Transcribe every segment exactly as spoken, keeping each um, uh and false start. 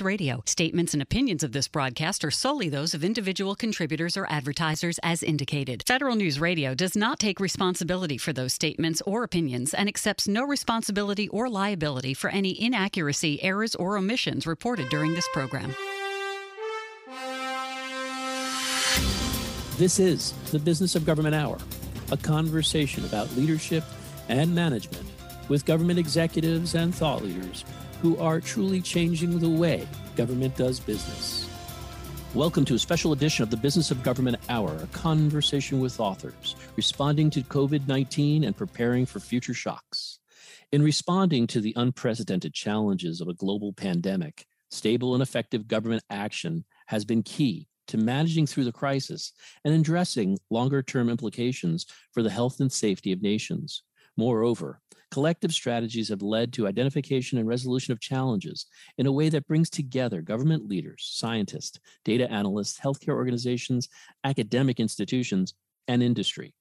Radio. Statements and opinions of this broadcast are solely those of individual contributors or advertisers as indicated. Federal News Radio does not take responsibility for those statements or opinions and accepts no responsibility or liability for any inaccuracy, errors, or omissions reported during this program. This is the Business of Government Hour, a conversation about leadership and management with government executives and thought leaders who are truly changing the way government does business. Welcome to a special edition of the Business of Government Hour, a conversation with authors, responding to COVID nineteen and preparing for future shocks. In responding to the unprecedented challenges of a global pandemic, stable and effective government action has been key to managing through the crisis and addressing longer-term implications for the health and safety of nations. Moreover, collective strategies have led to identification and resolution of challenges in a way that brings together government leaders, scientists, data analysts, healthcare organizations, academic institutions, and industry.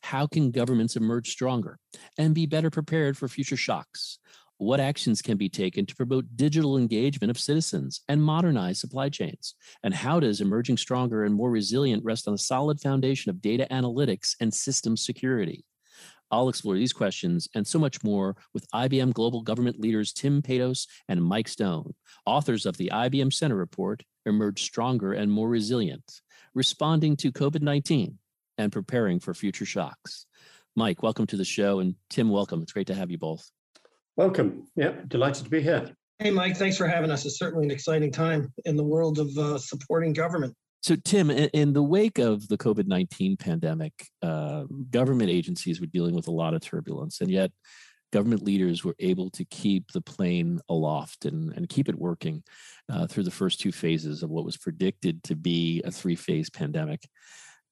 How can governments emerge stronger and be better prepared for future shocks? What actions can be taken to promote digital engagement of citizens and modernize supply chains? And how does emerging stronger and more resilient rest on a solid foundation of data analytics and system security? I'll explore these questions and so much more with I B M Global Government leaders Tim Paydos and Mike Stone, authors of the I B M Center Report, Emerge Stronger and More Resilient, Responding to COVID nineteen and Preparing for Future Shocks. Mike, welcome to the show, and Tim, welcome. It's great to have you both. Welcome. Yeah, delighted to be here. Hey, Mike, thanks for having us. It's certainly an exciting time in the world of uh, supporting government. So, Tim, in the wake of the COVID nineteen pandemic, uh, government agencies were dealing with a lot of turbulence, and yet government leaders were able to keep the plane aloft and, and keep it working uh, through the first two phases of what was predicted to be a three-phase pandemic.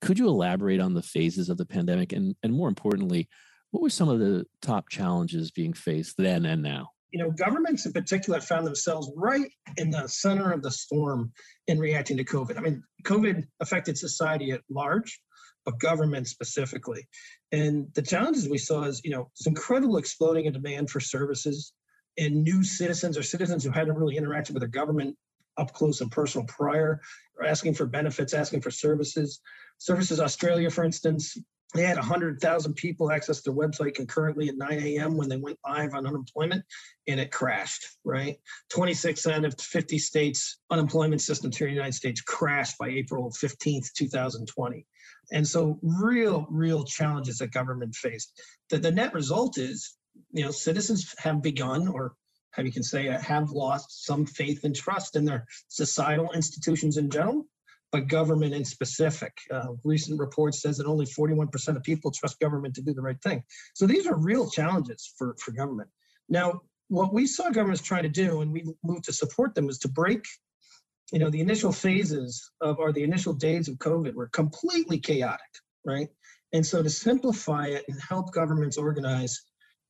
Could you elaborate on the phases of the pandemic? And, and more importantly, what were some of the top challenges being faced then and now? You know, governments in particular found themselves right in the center of the storm in reacting to COVID. I mean, COVID affected society at large, but government specifically. And the challenges we saw is, you know, this incredible exploding in demand for services and new citizens or citizens who hadn't really interacted with their government up close and personal prior, or asking for benefits, asking for services. Services Australia, for instance, they had one hundred thousand people access their website concurrently at nine a.m. when they went live on unemployment, and it crashed, right? twenty-six out of fifty states' unemployment systems here in the United States crashed by April fifteenth, twenty twenty. And so real, real challenges that government faced. The, the net result is, you know, citizens have begun, or how you can say, have lost some faith and trust in their societal institutions in general, but government in specific. Uh, recent reports says that only forty-one percent of people trust government to do the right thing. So these are real challenges for, for government. Now, what we saw governments try to do, and we moved to support them, is to break, you know, the initial phases of, or the initial days of COVID were completely chaotic, right? And so to simplify it and help governments organize,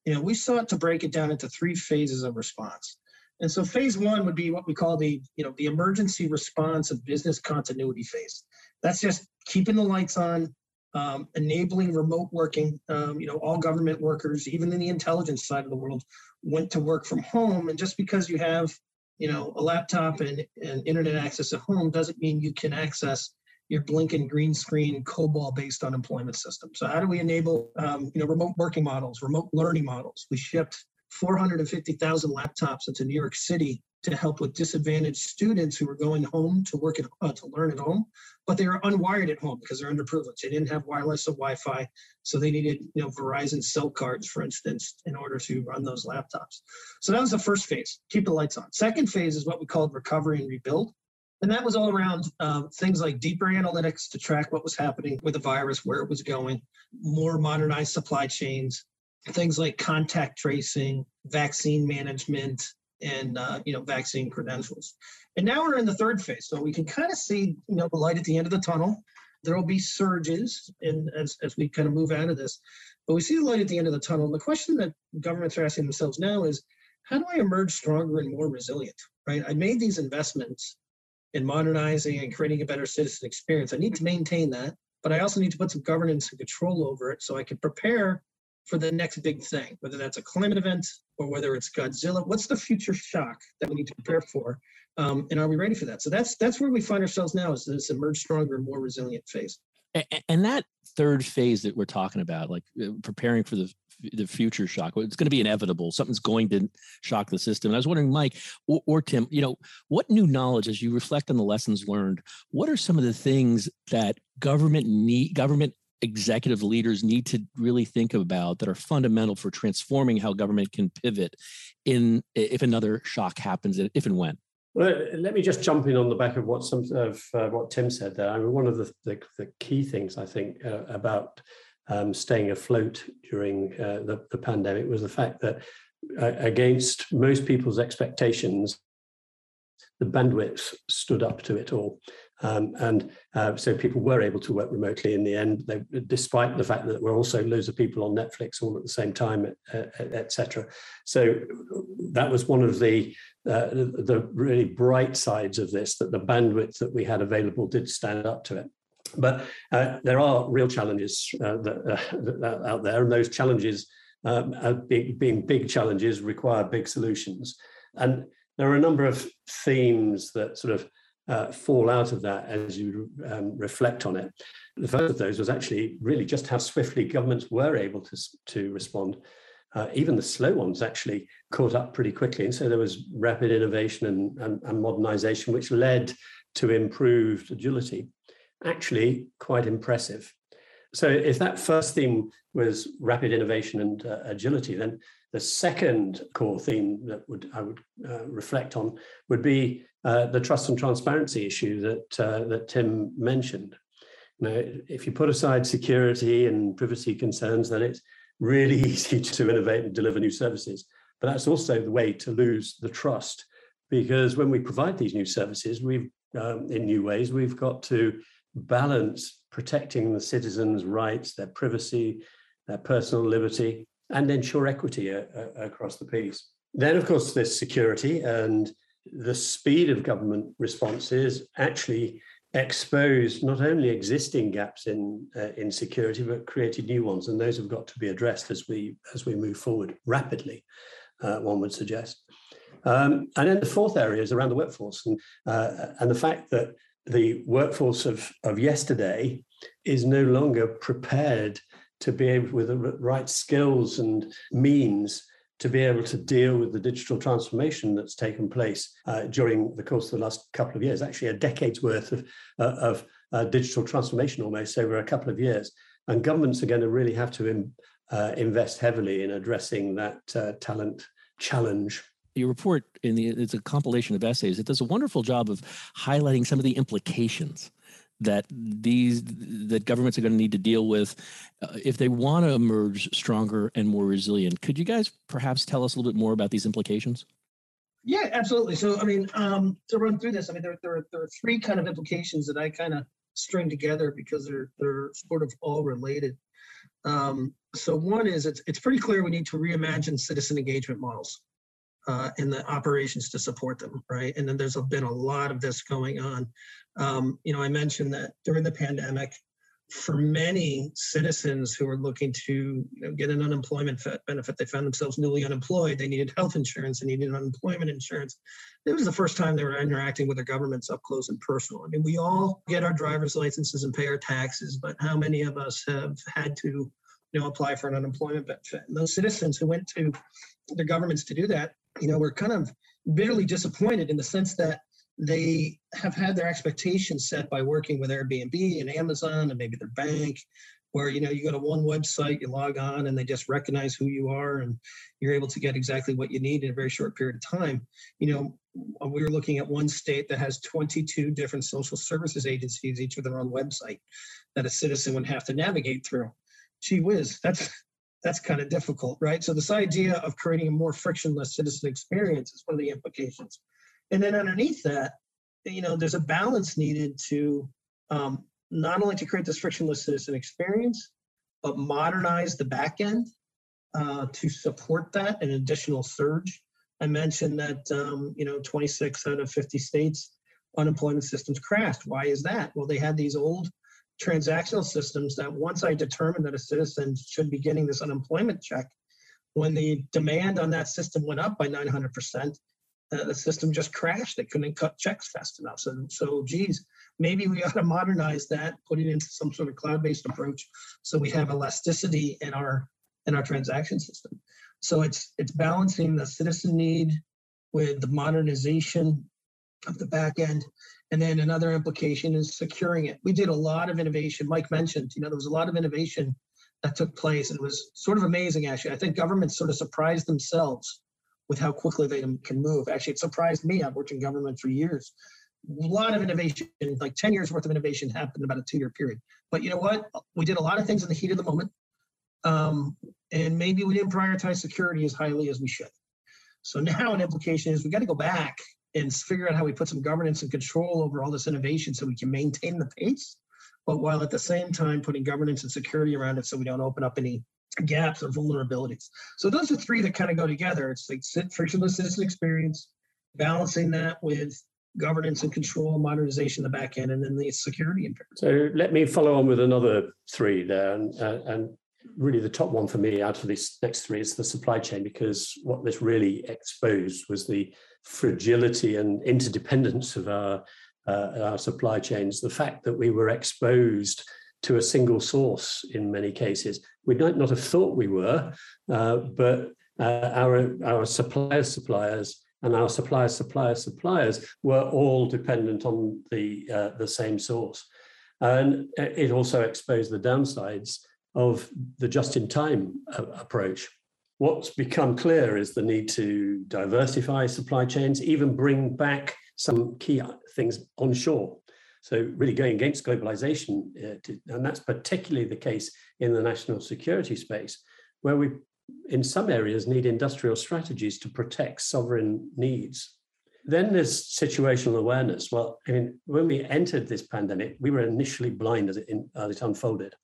you know, we sought to break it down into three phases of response. And so phase one would be what we call the, you know, the emergency response and business continuity phase. That's just keeping the lights on, um, enabling remote working. Um, you know, all government workers, even in the intelligence side of the world, went to work from home. And just because you have, you know, a laptop and, and internet access at home doesn't mean you can access your blinking green screen COBOL-based unemployment system. So how do we enable, um, you know, remote working models, remote learning models? We shipped four hundred fifty thousand laptops into New York City to help with disadvantaged students who were going home to work at, uh, to learn at home, but they were unwired at home because they're underprivileged. They didn't have wireless or Wi-Fi, so they needed, you know, Verizon cell cards, for instance, in order to run those laptops. So that was the first phase, keep the lights on. Second phase is what we called recovery and rebuild. And that was all around uh, things like deeper analytics to track what was happening with the virus, where it was going, more modernized supply chains, things like contact tracing, vaccine management, and uh, you know, vaccine credentials. And now we're in the third phase. So we can kind of see, you know, the light at the end of the tunnel. There will be surges in, as, as we kind of move out of this. But we see the light at the end of the tunnel. And the question that governments are asking themselves now is, how do I emerge stronger and more resilient, right? I made these investments in modernizing and creating a better citizen experience. I need to maintain that, but I also need to put some governance and control over it so I can prepare for the next big thing, whether that's a climate event or whether it's Godzilla. What's the future shock that we need to prepare for? Um, and are we ready for that? So that's that's where we find ourselves now, is this emerge stronger, more resilient phase. And that third phase that we're talking about, like preparing for the the future shock, it's going to be inevitable. Something's going to shock the system. And I was wondering, Mike or, or Tim, you know, what new knowledge, as you reflect on the lessons learned, what are some of the things that government need, government executive leaders need to really think about that are fundamental for transforming how government can pivot in if another shock happens, if and when? Well, let me just jump in on the back of what some of uh, what Tim said there. I mean, one of the the, the key things I think uh, about um, staying afloat during uh, the, the pandemic was the fact that uh, against most people's expectations, the bandwidth stood up to it all. Um, and uh, so people were able to work remotely in the end, they, despite the fact that there were also loads of people on Netflix all at the same time, et cetera. So that was one of the uh, the really bright sides of this, that the bandwidth that we had available did stand up to it. But uh, there are real challenges uh, that, uh, out there, and those challenges, um, being, being big challenges, require big solutions. And there are a number of themes that sort of Uh, fall out of that as you um, reflect on it. The first of those was actually really just how swiftly governments were able to, to respond. Uh, even the slow ones actually caught up pretty quickly. And so there was rapid innovation and, and, and modernization, which led to improved agility. Actually, quite impressive. So if that first theme was rapid innovation and uh, agility, then the second core theme that would I would uh, reflect on would be Uh, the trust and transparency issue that uh, that Tim mentioned. Now, if you put aside security and privacy concerns, then it's really easy to innovate and deliver new services. But that's also the way to lose the trust, because when we provide these new services, we've um, in new ways, we've got to balance protecting the citizens' rights, their privacy, their personal liberty, and ensure equity a, a, across the piece. Then, of course, there's security, and the speed of government responses actually exposed not only existing gaps in uh, in security, but created new ones, and those have got to be addressed as we as we move forward rapidly, uh, one would suggest. Um, and then the fourth area is around the workforce, and uh, and the fact that the workforce of of yesterday is no longer prepared to be able, with the right skills and means, to be able to deal with the digital transformation that's taken place uh, during the course of the last couple of years, actually a decade's worth of, uh, of uh, digital transformation almost over a couple of years. And governments are going to really have to im- uh, invest heavily in addressing that uh, talent challenge. Your report, in the, it's a compilation of essays, it does a wonderful job of highlighting some of the implications that these that governments are going to need to deal with uh, if they want to emerge stronger and more resilient. Could you guys perhaps tell us a little bit more about these implications? Yeah, absolutely. So, I mean, um, to run through this, I mean, there, there, are, there are three kind of implications that I kind of string together because they're they're sort of all related. Um, so one is it's it's pretty clear we need to reimagine citizen engagement models uh, and the operations to support them, right? And then there's been a lot of this going on. Um, you know, I mentioned that during the pandemic, for many citizens who were looking to you know, get an unemployment benefit, they found themselves newly unemployed. They needed health insurance. They needed unemployment insurance. It was the first time they were interacting with their governments up close and personal. I mean, we all get our driver's licenses and pay our taxes, but how many of us have had to you know, apply for an unemployment benefit? And those citizens who went to their governments to do that, you know, were kind of bitterly disappointed in the sense that they have had their expectations set by working with Airbnb and Amazon and maybe their bank, where, you know, you go to one website, you log on, and they just recognize who you are, and you're able to get exactly what you need in a very short period of time. You know, we were looking at one state that has twenty-two different social services agencies, each with their own website, that a citizen would have to navigate through. Gee whiz, that's that's kind of difficult, right? So this idea of creating a more frictionless citizen experience is one of the implications. And then underneath that, you know, there's a balance needed to um, not only to create this frictionless citizen experience, but modernize the back end uh, to support that, an additional surge. I mentioned that, um, you know, twenty-six out of fifty states, unemployment systems crashed. Why is that? Well, they had these old transactional systems that once I determined that a citizen should be getting this unemployment check, when the demand on that system went up by nine hundred percent, uh, the system just crashed. They couldn't cut checks fast enough. So, so geez, maybe we ought to modernize that, put it into some sort of cloud-based approach so we have elasticity in our in our transaction system. So it's it's balancing the citizen need with the modernization of the back end. And then another implication is securing it. We did a lot of innovation. Mike mentioned, you know, there was a lot of innovation that took place. It was sort of amazing, actually. I think governments sort of surprised themselves with how quickly they can move. Actually, it surprised me. I've worked in government for years. A lot of innovation, like ten years worth of innovation happened in about a two-year period. But you know what? We did a lot of things in the heat of the moment. Um, and maybe we didn't prioritize security as highly as we should. So now an implication is we got to go back and figure out how we put some governance and control over all this innovation so we can maintain the pace, but while at the same time putting governance and security around it so we don't open up any gaps or vulnerabilities. So those are three that kind of go together. It's like frictionless citizen experience, balancing that with governance and control, modernization of the back end, and then the security impairment. So let me follow on with another three there. And, uh, and really the top one for me out of these next three is the supply chain, because what this really exposed was the fragility and interdependence of our uh, our supply chains, the fact that we were exposed to a single source in many cases. We might not have thought we were, uh, but uh, our our suppliers' suppliers and our suppliers' suppliers' suppliers were all dependent on the uh, the same source. And it also exposed the downsides of the just-in-time uh, approach. What's become clear is the need to diversify supply chains, even bring back some key things onshore. So really going against globalization, uh, to, and that's particularly the case in the national security space, where we, in some areas, need industrial strategies to protect sovereign needs. Then there's situational awareness. Well, I mean, when we entered this pandemic, we were initially blind as it, in, as it unfolded.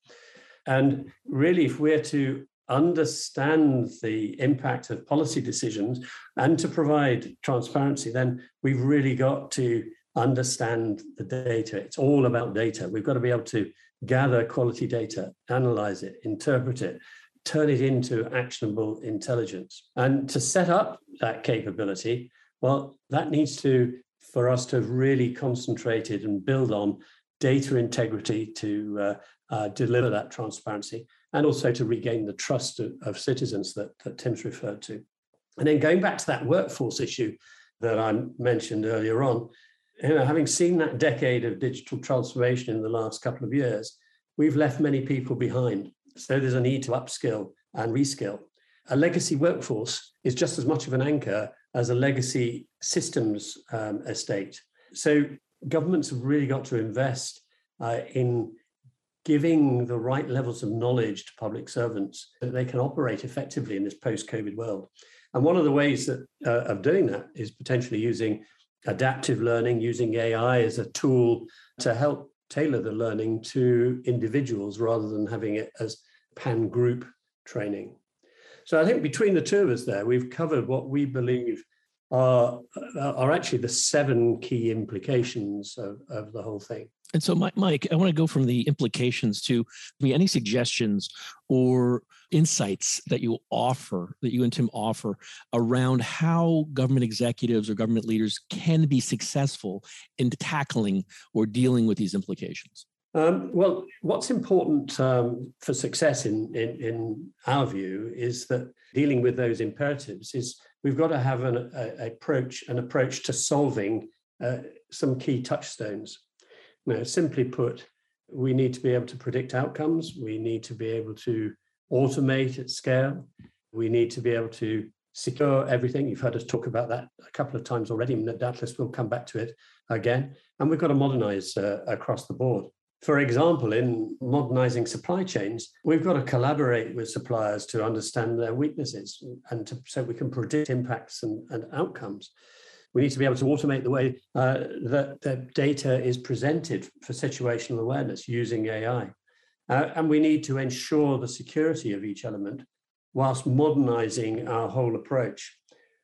And really, if we're to understand the impact of policy decisions and to provide transparency, then we've really got to understand the data. It's all about data. We've got to be able to gather quality data, analyze it, interpret it, turn it into actionable intelligence. And to set up that capability, well, that needs to, for us to have really concentrated and build on data integrity to uh, uh, deliver that transparency, and also to regain the trust of, of citizens that, that Tim's referred to. And then going back to that workforce issue that I mentioned earlier on, you know, having seen that decade of digital transformation in the last couple of years, we've left many people behind. So there's a need to upskill and reskill. A legacy workforce is just as much of an anchor as a legacy systems um, estate. So governments have really got to invest uh, in giving the right levels of knowledge to public servants so that they can operate effectively in this post-COVID world. And one of the ways that, uh, of doing that is potentially using adaptive learning, using A I as a tool to help tailor the learning to individuals rather than having it as pan-group training. So I think between the two of us there, we've covered what we believe are, are actually the seven key implications of, of the whole thing. And so, Mike, I want to go from the implications to any suggestions or insights that you offer, that you and Tim offer, around how government executives or government leaders can be successful in tackling or dealing with these implications. Um, well, what's important um, for success in, in, in our view is that dealing with those imperatives is we've got to have an a, approach, an approach to solving uh, some key touchstones. Now, simply put, we need to be able to predict outcomes. We need to be able to automate at scale. We need to be able to secure everything. You've heard us talk about that a couple of times already, and doubtless we'll come back to it again. And we've got to modernize uh, across the board. For example, in modernizing supply chains, we've got to collaborate with suppliers to understand their weaknesses and to, so we can predict impacts and, and outcomes. We need to be able to automate the way uh, that, that data is presented for situational awareness using A I. Uh, and we need to ensure the security of each element whilst modernizing our whole approach.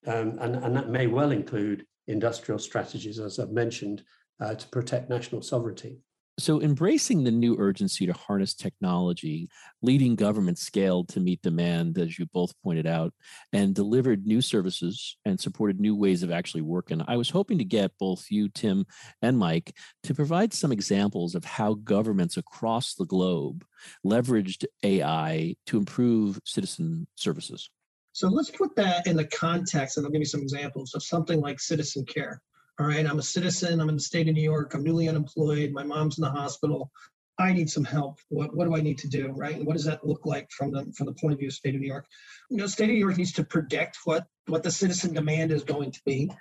Um, and, and that may well include industrial strategies, as I've mentioned, uh, to protect national sovereignty. So embracing the new urgency to harness technology, leading government scaled to meet demand, as you both pointed out, and delivered new services and supported new ways of actually working. I was hoping to get both you, Tim, and Mike, to provide some examples of how governments across the globe leveraged A I to improve citizen services. So let's put that in the context, and I'll give you some examples of something like citizen care. All right, I'm a citizen, I'm in the state of New York, I'm newly unemployed, my mom's in the hospital, I need some help. What, what do I need to do, right? And what does that look like from the, from the point of view of state of New York? You know, state of New York needs to predict what, what the citizen demand is going to be.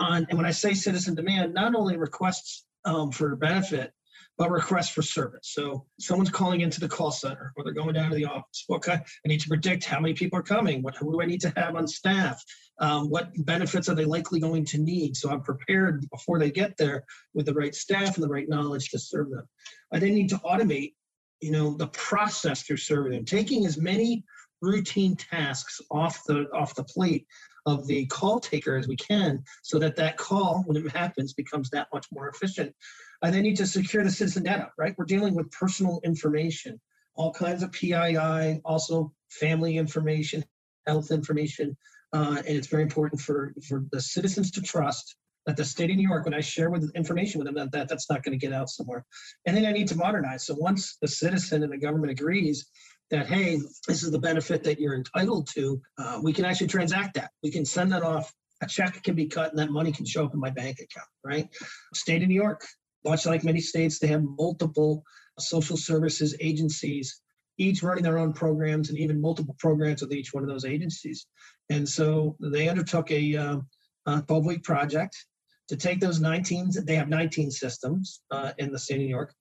On, and when I say citizen demand, not only requests um, for benefit, but requests for service. So someone's calling into the call center or they're going down to the office. Okay, I need to predict how many people are coming. What, who do I need to have on staff? Um, what benefits are they likely going to need? So I'm prepared before they get there with the right staff and the right knowledge to serve them. I then need to automate, you know, the process through serving them, taking as many routine tasks off the off the plate of the call taker as we can, so that that call, when it happens, becomes that much more efficient. And they need to secure the citizen data, right? We're dealing with personal information, all kinds of P I I, also family information, health information. Uh, and it's very important for, for the citizens to trust that the state of New York, when I share with information with them, that, that that's not going to get out somewhere. And then I need to modernize. So once the citizen and the government agrees that, hey, this is the benefit that you're entitled to, uh, we can actually transact that. We can send that off. A check can be cut and that money can show up in my bank account, right? State of New York, much like many states, they have multiple social services agencies, each running their own programs and even multiple programs with each one of those agencies. And so they undertook a uh, uh, twelve-week project to take those nineteen, they have nineteen systems uh, in the state of New York,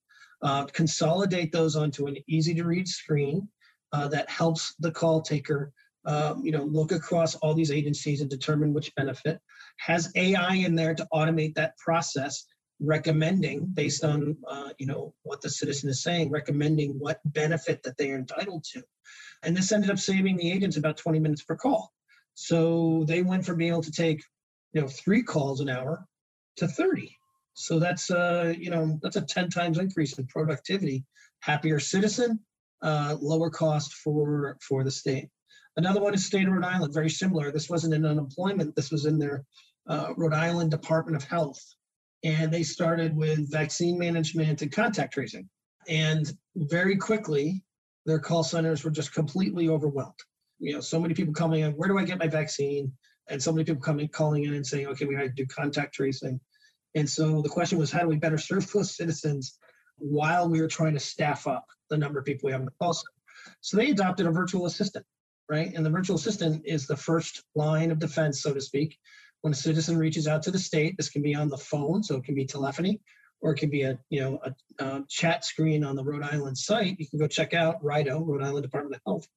uh, consolidate those onto an easy-to-read screen uh, that helps the call taker Um, you know, look across all these agencies and determine which benefit, has A I in there to automate that process, recommending based on, uh, you know, what the citizen is saying, recommending what benefit that they are entitled to. And this ended up saving the agents about twenty minutes per call. So they went from being able to take, you know, three calls an hour to thirty. So that's, uh, you know, that's a ten times increase in productivity, happier citizen, uh, lower cost for, for the state. Another one is state of Rhode Island, very similar. This wasn't in unemployment. This was in their uh, Rhode Island Department of Health. And they started with vaccine management and contact tracing. And very quickly, their call centers were just completely overwhelmed. You know, so many people coming in, where do I get my vaccine? And so many people coming, calling in and saying, okay, we got to do contact tracing. And so the question was, how do we better serve those citizens while we were trying to staff up the number of people we have in the call center? So they adopted a virtual assistant. Right? And the virtual assistant is the first line of defense, so to speak. When a citizen reaches out to the state, this can be on the phone, so it can be telephony, or it can be a, you know, a, a chat screen on the Rhode Island site. You can go check out RIDO, Rhode Island Department of Health.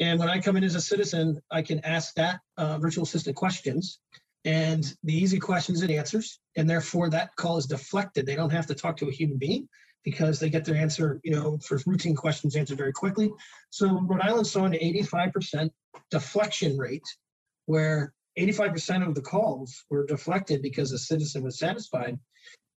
And when I come in as a citizen, I can ask that uh, virtual assistant questions, and the easy questions and answers, and therefore that call is deflected. They don't have to talk to a human being, because they get their answer, you know, for routine questions answered very quickly. So Rhode Island saw an eighty-five percent deflection rate, where eighty-five percent of the calls were deflected because the citizen was satisfied.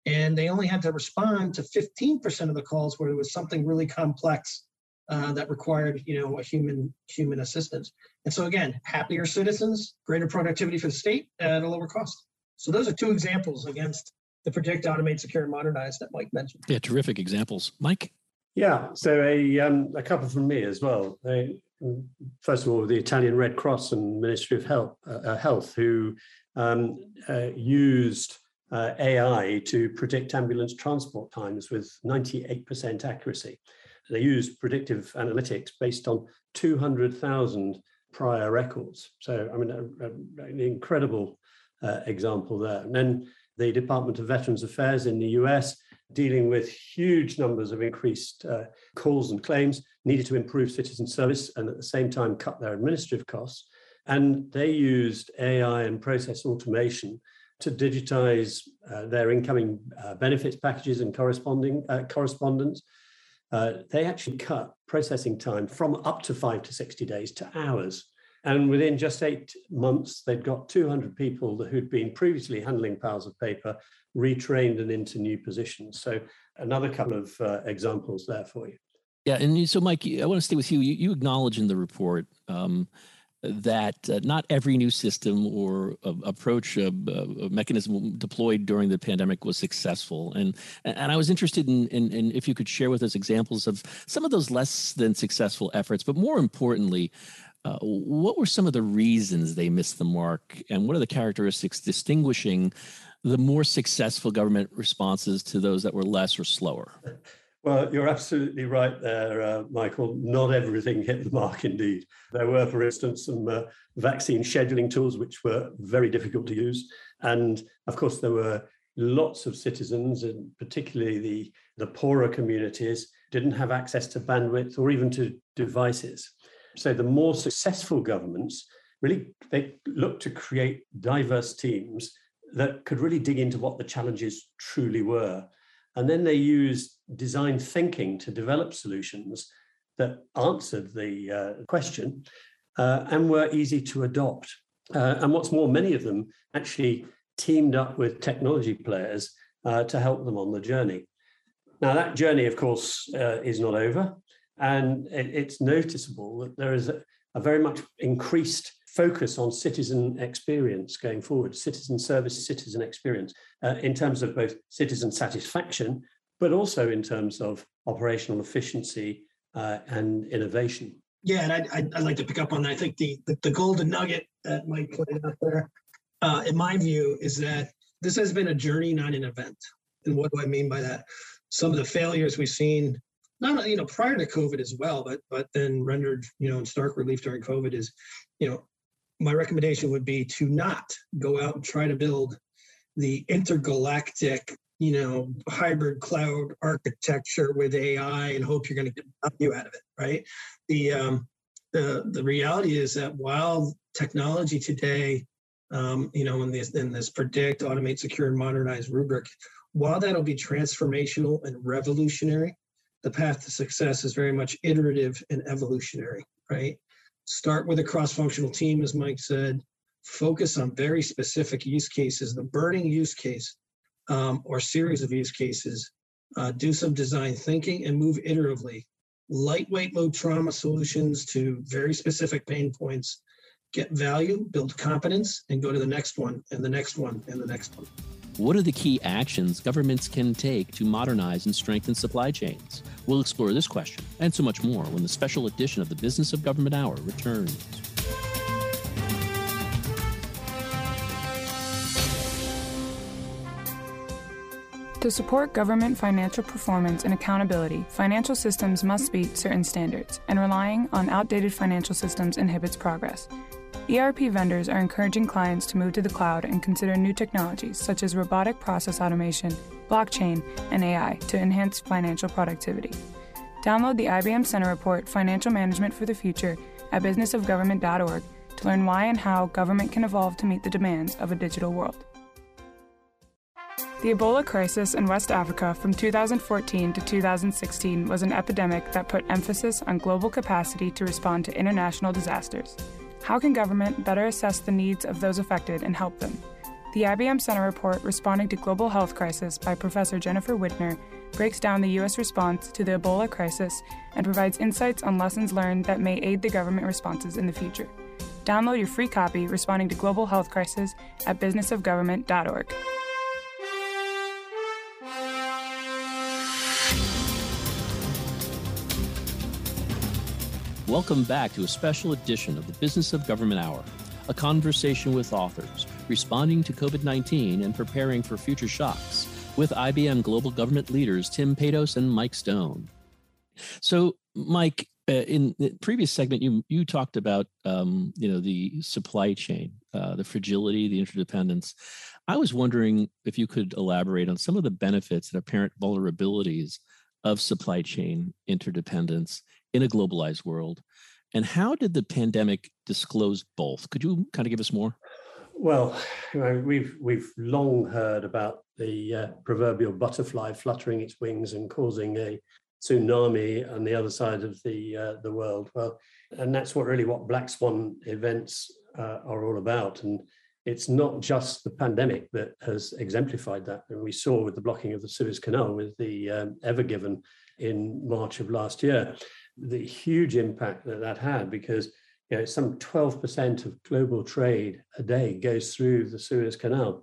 And they only had to respond to fifteen percent of the calls where there was something really complex uh, that required, you know, a human human assistance. And so again, happier citizens, greater productivity for the state at a lower cost. So those are two examples against the predict, automate, secure, and modernize that Mike mentioned. Yeah, terrific examples. Mike? Yeah, so a, um, a couple from me as well. I, first of all, the Italian Red Cross and Ministry of Health, uh, Health who um, uh, used uh, A I to predict ambulance transport times with ninety-eight percent accuracy. They used predictive analytics based on two hundred thousand prior records. So, I mean, a, a, an incredible uh, example there. And then the Department of Veterans Affairs in the U S, dealing with huge numbers of increased uh, calls and claims, needed to improve citizen service and at the same time cut their administrative costs. And they used A I and process automation to digitize uh, their incoming uh, benefits packages and corresponding uh, correspondence. Uh, they actually cut processing time from up to five to sixty days to hours. And within just eight months, they'd got two hundred people who'd been previously handling piles of paper retrained and into new positions. So another couple of uh, examples there for you. Yeah. And so, Mike, I want to stay with you. You, you acknowledge in the report um, that uh, not every new system or uh, approach, uh, uh, mechanism deployed during the pandemic was successful. And and I was interested in, in, in if you could share with us examples of some of those less than successful efforts, but more importantly, uh, what were some of the reasons they missed the mark? And what are the characteristics distinguishing the more successful government responses to those that were less or slower? Well, you're absolutely right there, uh, Michael. Not everything hit the mark indeed. There were, for instance, some uh, vaccine scheduling tools which were very difficult to use. And of course, there were lots of citizens, and particularly the, the poorer communities, didn't have access to bandwidth or even to devices. So the more successful governments, really, they looked to create diverse teams that could really dig into what the challenges truly were. And then they used design thinking to develop solutions that answered the uh, question uh, and were easy to adopt. Uh, and what's more, many of them actually teamed up with technology players uh, to help them on the journey. Now, that journey, of course, uh, is not over. And it, it's noticeable that there is a, a very much increased focus on citizen experience going forward, citizen service, citizen experience, uh, in terms of both citizen satisfaction, but also in terms of operational efficiency uh, and innovation. Yeah, and I'd, I'd, I'd like to pick up on that. I think the, the, the golden nugget that Mike pointed out there, uh, in my view, is that this has been a journey, not an event. And what do I mean by that? Some of the failures we've seen, not you know prior to COVID as well, but but then rendered you know in stark relief during COVID is, you know, my recommendation would be to not go out and try to build the intergalactic, you know, hybrid cloud architecture with A I and hope you're going to get value out of it, right? The um, the the reality is that while technology today, um, you know, in this in this predict, automate, secure, and modernize rubric, while that'll be transformational and revolutionary, the path to success is very much iterative and evolutionary, right? Start with a cross-functional team, as Mike said, focus on very specific use cases, the burning use case um, or series of use cases, uh, do some design thinking and move iteratively. Lightweight low trauma solutions to very specific pain points, get value, build competence, and go to the next one and the next one and the next one. What are the key actions governments can take to modernize and strengthen supply chains? We'll explore this question and so much more when the special edition of the Business of Government Hour returns. To support government financial performance and accountability, financial systems must meet certain standards, and relying on outdated financial systems inhibits progress. E R P vendors are encouraging clients to move to the cloud and consider new technologies such as robotic process automation, blockchain, and A I to enhance financial productivity. Download the I B M Center Report, Financial Management for the Future, at business of government dot org to learn why and how government can evolve to meet the demands of a digital world. The Ebola crisis in West Africa from two thousand fourteen to two thousand sixteen was an epidemic that put emphasis on global capacity to respond to international disasters. How can government better assess the needs of those affected and help them? The I B M Center Report, Responding to Global Health Crisis by Professor Jennifer Whitner, breaks down the U S response to the Ebola crisis and provides insights on lessons learned that may aid the government responses in the future. Download your free copy, Responding to Global Health Crisis, at business of government dot org. Welcome back to a special edition of the Business of Government Hour, a conversation with authors responding to COVID nineteen and preparing for future shocks with I B M Global Government leaders Tim Paydos and Mike Stone. So, Mike, uh, in the previous segment, you you talked about um, you know the supply chain, uh, the fragility, the interdependence. I was wondering if you could elaborate on some of the benefits and apparent vulnerabilities of supply chain interdependence in a globalized world. And how did the pandemic disclose both? Could you kind of give us more? Well, we've we've long heard about the uh, proverbial butterfly fluttering its wings and causing a tsunami on the other side of the uh, the world. Well, and that's what really what Black Swan events uh, are all about. And it's not just the pandemic that has exemplified that. And we saw with the blocking of the Suez Canal with the um, Ever Given in March of last year, the huge impact that that had, because you know, some twelve percent of global trade a day goes through the Suez Canal.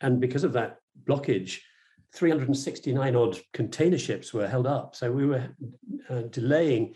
And because of that blockage, three hundred sixty-nine odd container ships were held up. So we were uh, delaying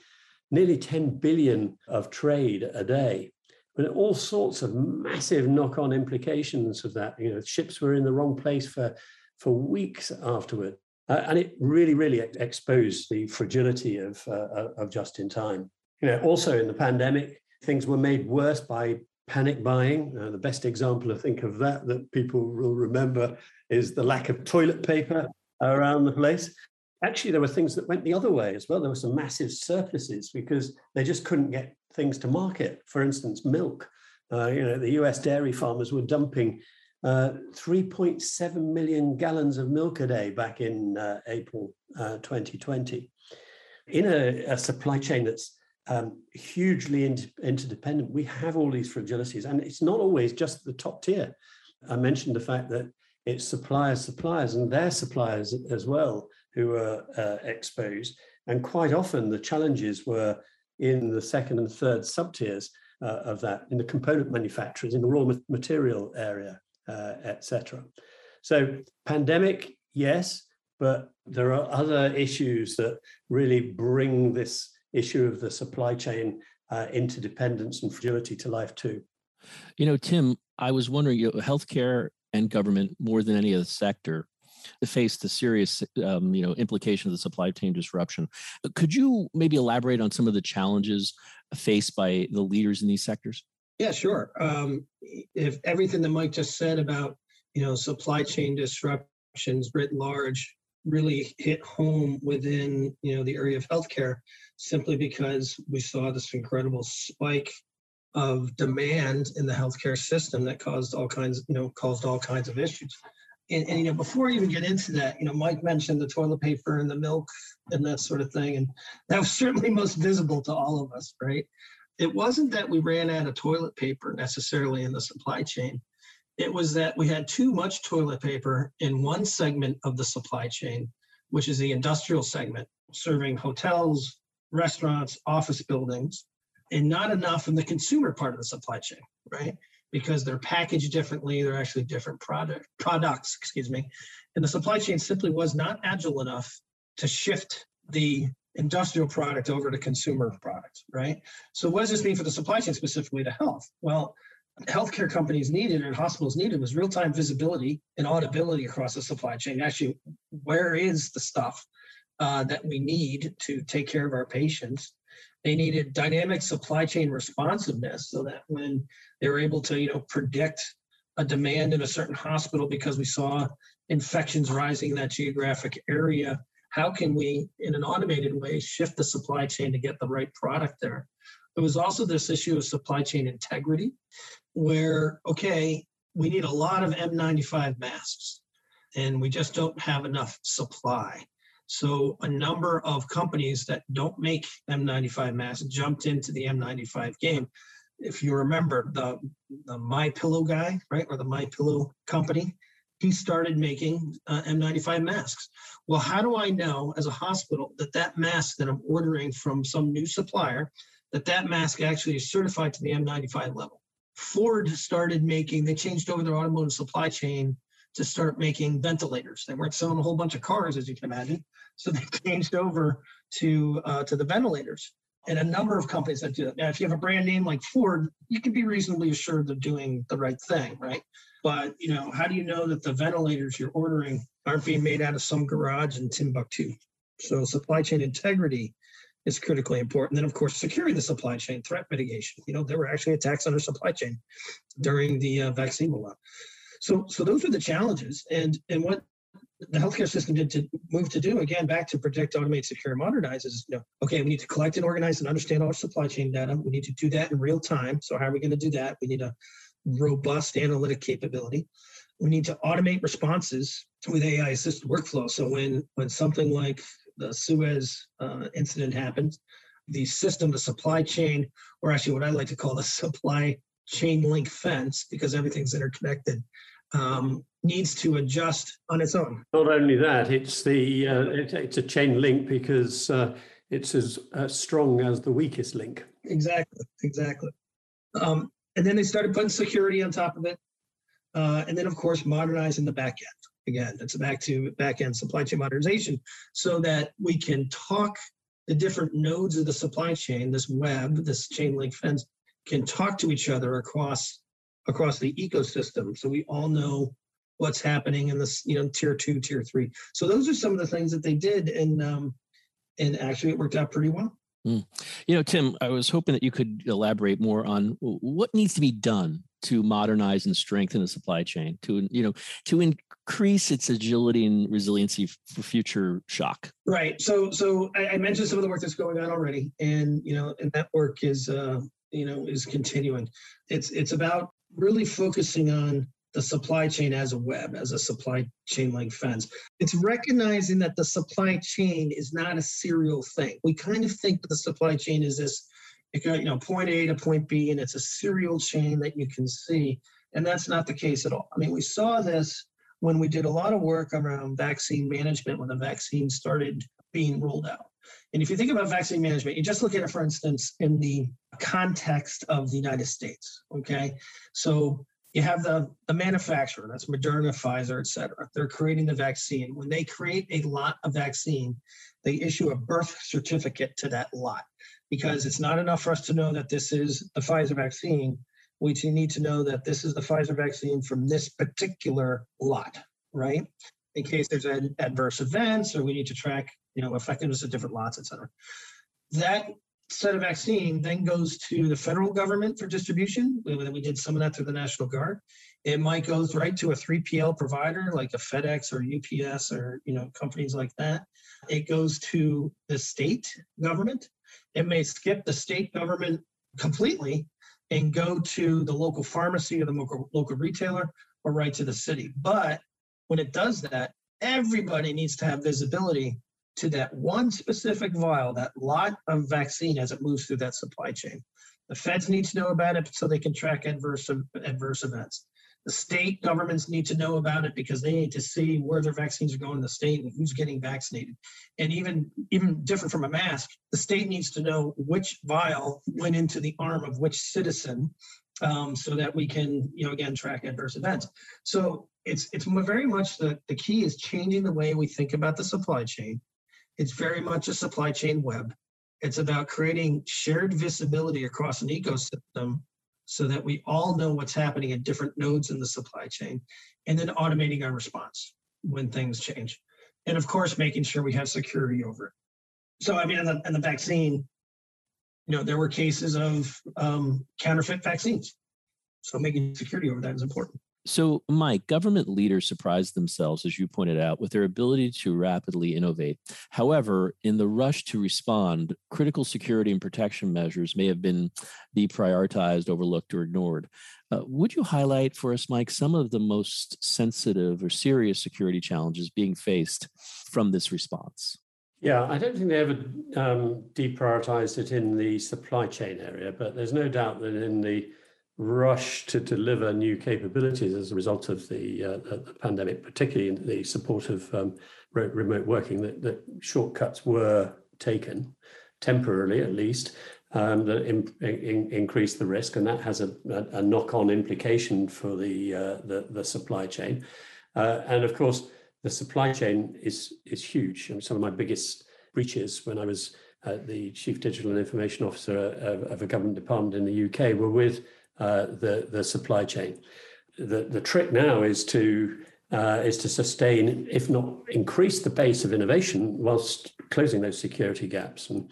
nearly ten billion of trade a day. But all sorts of massive knock-on implications of that. You know, ships were in the wrong place for, for weeks afterward. Uh, and it really, really ex- exposed the fragility of, uh, of just-in-time. You know, also in the pandemic, things were made worse by panic buying. Uh, the best example, I think, of that that people will remember is the lack of toilet paper around the place. Actually, there were things that went the other way as well. There were some massive surpluses because they just couldn't get things to market. For instance, milk. Uh, you know, the U S dairy farmers were dumping uh, three point seven million gallons of milk a day back in uh, April uh, twenty twenty. In a, a supply chain that's um, hugely inter- interdependent, we have all these fragilities. And it's not always just the top tier. I mentioned the fact that it's suppliers, suppliers, and their suppliers as well who are uh, exposed. And quite often the challenges were in the second and third sub-tiers uh, of that, in the component manufacturers, in the raw material area, uh, et cetera. So pandemic, yes, but there are other issues that really bring this issue of the supply chain uh, interdependence and fragility to life too. You know, Tim, I was wondering, you know, healthcare and government, more than any other sector, face the serious, um, you know, implication of the supply chain disruption. Could you maybe elaborate on some of the challenges faced by the leaders in these sectors? Yeah, sure. Um, if everything that Mike just said about, you know, supply chain disruptions writ large really hit home within, you know, the area of healthcare, simply because we saw this incredible spike of demand in the healthcare system that caused all kinds, you know, caused all kinds of issues. And, and, you know, before I even get into that, you know, Mike mentioned the toilet paper and the milk and that sort of thing. And that was certainly most visible to all of us, right? It wasn't that we ran out of toilet paper necessarily in the supply chain. It was that we had too much toilet paper in one segment of the supply chain, which is the industrial segment, serving hotels, restaurants, office buildings, and not enough in the consumer part of the supply chain, right? Because they're packaged differently, they're actually different product products, excuse me. And the supply chain simply was not agile enough to shift the industrial product over to consumer product, right? So what does this mean for the supply chain specifically to health? Well, healthcare companies needed and hospitals needed was real-time visibility and auditability across the supply chain. Actually, where is the stuff uh, that we need to take care of our patients? They needed dynamic supply chain responsiveness so that when they were able to, you know, predict a demand in a certain hospital because we saw infections rising in that geographic area, how can we, in an automated way, shift the supply chain to get the right product there? There was also this issue of supply chain integrity where, okay, we need a lot of M ninety-five masks and we just don't have enough supply. So a number of companies that don't make M ninety-five masks jumped into the M ninety-five game. If you remember the, the MyPillow guy, right, or the MyPillow company, he started making uh, M ninety-five masks. Well, how do I know as a hospital that that mask that I'm ordering from some new supplier, that that mask actually is certified to the M ninety-five level? Ford started making, they changed over their automotive supply chain to start making ventilators. They weren't selling a whole bunch of cars, as you can imagine. So they changed over to uh, to the ventilators. And a number of companies that do that. Now, if you have a brand name like Ford, you can be reasonably assured they're doing the right thing, right? But, you know, how do you know that the ventilators you're ordering aren't being made out of some garage in Timbuktu? So supply chain integrity is critically important. Then, of course, securing the supply chain, threat mitigation. You know, there were actually attacks on our supply chain during the uh, vaccine rollout. So, so those are the challenges, and, and what the healthcare system did to move to do, again, back to protect, automate, secure, and modernize is, you know, okay, we need to collect and organize and understand all our supply chain data. We need to do that in real time. So how are we going to do that? We need a robust analytic capability. We need to automate responses with A I-assisted workflow. So when, when something like the Suez uh, incident happened, the system, the supply chain, or actually what I like to call the supply chain link fence, because everything's interconnected, um, needs to adjust on its own. Not only that, it's the uh, it, it's a chain link because uh, it's as uh, strong as the weakest link. Exactly, exactly. Um, and then they started putting security on top of it, uh, and then of course modernizing the back end. Again, it's back to back end supply chain modernization, so that we can talk the different nodes of the supply chain, this web, this chain link fence, can talk to each other across across the ecosystem. So we all know what's happening in this, you know, tier two, tier three. So those are some of the things that they did, and um, and actually it worked out pretty well. Mm. You know, Tim, I was hoping that you could elaborate more on what needs to be done to modernize and strengthen the supply chain, to, you know, to increase its agility and resiliency for future shock. Right. So, so I, I mentioned some of the work that's going on already, and you know, and that work is, uh, you know, is continuing. It's it's about really focusing on the supply chain as a web, as a supply chain link fence. It's recognizing that the supply chain is not a serial thing. We kind of think that the supply chain is this, you know, point A to point B, and it's a serial chain that you can see. And that's not the case at all. I mean, we saw this when we did a lot of work around vaccine management, when the vaccine started being rolled out. And if you think about vaccine management, you just look at it, for instance, in the context of the United States, okay? So you have the, the manufacturer, that's Moderna, Pfizer, et cetera. They're creating the vaccine. When they create a lot of vaccine, they issue a birth certificate to that lot, because it's not enough for us to know that this is the Pfizer vaccine. We need to know that this is the Pfizer vaccine from this particular lot, right? In case there's ad- adverse events, or we need to track, you know, effectiveness of different lots, et cetera. That set of vaccine then goes to the federal government for distribution. We, we did some of that through the National Guard. It might go right to a three P L provider like a FedEx or U P S, or, you know, companies like that. It goes to the state government. It may skip the state government completely and go to the local pharmacy or the local, local retailer, or right to the city. But when it does that, everybody needs to have visibility to that one specific vial, that lot of vaccine, as it moves through that supply chain. The feds need to know about it so they can track adverse adverse events. The state governments need to know about it because they need to see where their vaccines are going in the state and who's getting vaccinated. And even, even different from a mask, the state needs to know which vial went into the arm of which citizen, um, so that we can, you know, again, track adverse events. So it's it's very much the, the key is changing the way we think about the supply chain. It's very much a supply chain web. It's about creating shared visibility across an ecosystem, so that we all know what's happening at different nodes in the supply chain, and then automating our response when things change. And of course, making sure we have security over it. So, I mean, in the, in the vaccine, you know, there were cases of um, counterfeit vaccines. So making security over that is important. So, Mike, government leaders surprised themselves, as you pointed out, with their ability to rapidly innovate. However, in the rush to respond, critical security and protection measures may have been deprioritized, overlooked, or ignored. Uh, would you highlight for us, Mike, some of the most sensitive or serious security challenges being faced from this response? Yeah, I don't think they ever um, deprioritized it in the supply chain area, but there's no doubt that in the rush to deliver new capabilities as a result of the, uh, the pandemic, particularly in the support of um, remote working, that, that shortcuts were taken, temporarily at least, um, that in, in, increased the risk, and that has a, a knock-on implication for the, uh, the, the supply chain. Uh, and of course, the supply chain is, is huge. I mean, some of my biggest breaches when I was uh, the Chief Digital and Information Officer of, of a government department in the U K were with Uh, the the supply chain. The the trick now is to uh, is to sustain, if not increase, the pace of innovation whilst closing those security gaps. And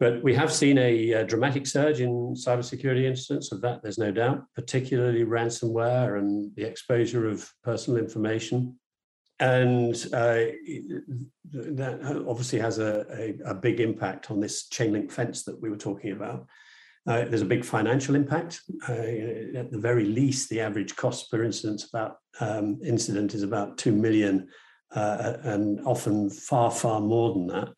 but we have seen a, a dramatic surge in cybersecurity incidents. Of that, there's no doubt, particularly ransomware and the exposure of personal information, and uh, that obviously has a, a a big impact on this chain link fence that we were talking about. Uh, there's a big financial impact. Uh, at the very least, the average cost per incident, about, um, incident is about two million dollars, uh, and often far, far more than that.